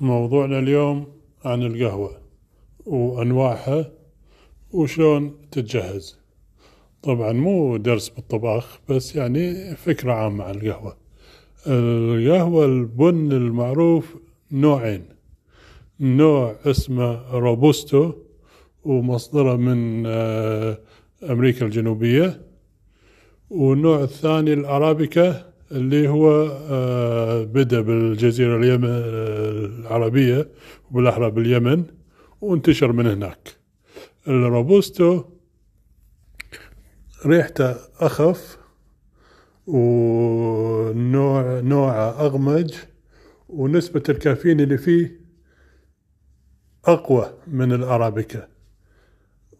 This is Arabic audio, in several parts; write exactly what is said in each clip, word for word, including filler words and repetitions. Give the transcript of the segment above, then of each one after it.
موضوعنا اليوم عن القهوة وأنواعها وشلون تتجهز. طبعا مو درس بالطباخ، بس يعني فكرة عامة عن القهوة. القهوة البن المعروف نوعين، نوع اسمه روبوستو ومصدره من أمريكا الجنوبية، والنوع الثاني الأرابيكا اللي هو بدأ بالجزيرة العربية وبالأحرى باليمن وانتشر من هناك. الروبوستو ريحته أخف ونوع نوعه أغمج، ونسبة الكافيين اللي فيه أقوى من الأرابيكا،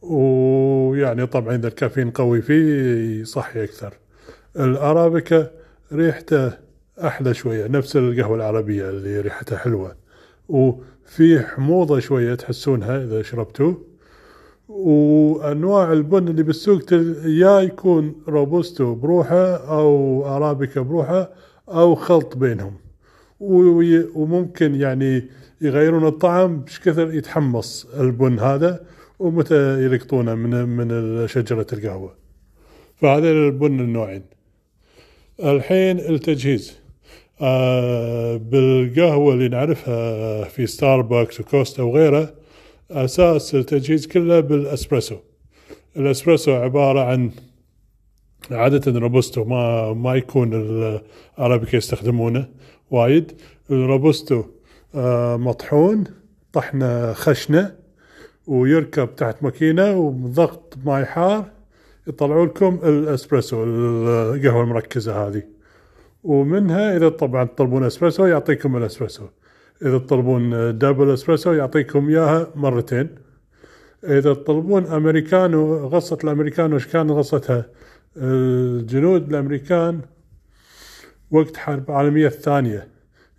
ويعني طبعا إذا الكافيين قوي فيه صحي أكثر. الأرابيكا ريحته أحلى شوية، نفس القهوة العربية اللي ريحتها حلوة وفي حموضة شوية تحسونها إذا شربتوه. وأنواع البن اللي بالسوق يا يكون روبوستو بروحه أو أرابيكا بروحه أو خلط بينهم، وممكن يعني يغيرون الطعم بشكثر يتحمص البن هذا ومتى يلقطونه من من شجرة القهوة. فهذا البن النوعين. الحين التجهيز آه بالقهوة اللي نعرفها في ستاربكس وكوستا وغيره، أساس التجهيز كله بالإسبريسو. الإسبريسو عبارة عن عادة روبوستو، ما ما يكون الأرابيكا يستخدمونه وايد. الروبوستو آه مطحون طحنة خشنة ويركب تحت ماكينة وضغط ماء حار يطلعوا لكم الإسبريسو، القهوة المركزة هذه. ومنها إذا طبعا تطلبون إسبريسو يعطيكم الإسبريسو، إذا تطلبون دبل إسبريسو يعطيكم إياها مرتين، إذا تطلبون أمريكانو. غصة الأمريكانو إيش كان غصتها؟ الجنود الأمريكان وقت الحرب العالمية الثانية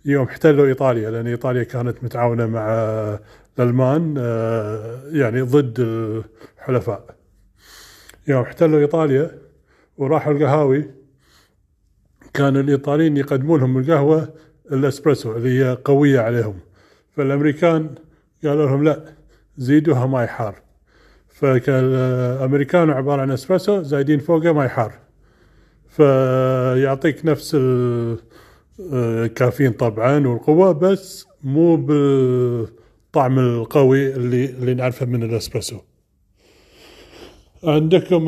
يوم احتلوا إيطاليا، لأن إيطاليا كانت متعاونة مع الألمان يعني ضد الحلفاء. يوم احتلوا إيطاليا وراحوا القهاوي كانوا الإيطاليين يقدمون لهم القهوة الإسبريسو اللي هي قوية عليهم، فالأمريكان قالوا لهم لا زيدوها ماي حار، فالأمريكانو عبارة عن إسبريسو زايدين فوقه ماي حار، فيعطيك نفس الكافيين طبعا والقوة، بس مو بالطعم القوي اللي اللي نعرفه من الإسبريسو. عندكم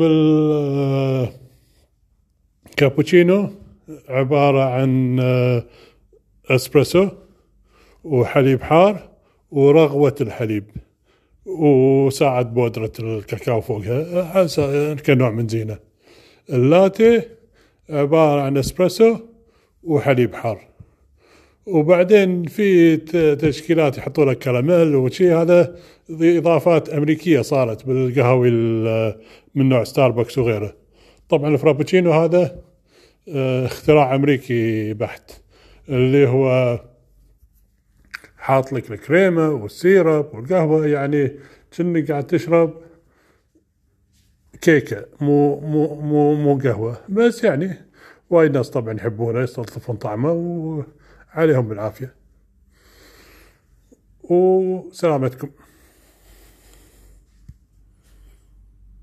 الكابوتشينو عبارة عن إسبريسو وحليب حار ورغوة الحليب وساعة بودرة الكاكاو فوقها كنوع من زينة. اللاتي عبارة عن إسبريسو وحليب حار، وبعدين في تشكيلات يحطوا لك كراميل وشي، هذا إضافات أمريكية صارت بالقهاوي من نوع ستاربكس وغيره. طبعا الفرابوتشينو هذا اختراع أمريكي بحت، اللي هو حاط لك الكريمة والسيرب والقهوة، يعني كأنك قاعد تشرب كيكة مو مو مو مو قهوة. بس يعني وايد ناس طبعا يحبونه يستلطفون طعمه و عليهم بالعافية، وسلامتكم.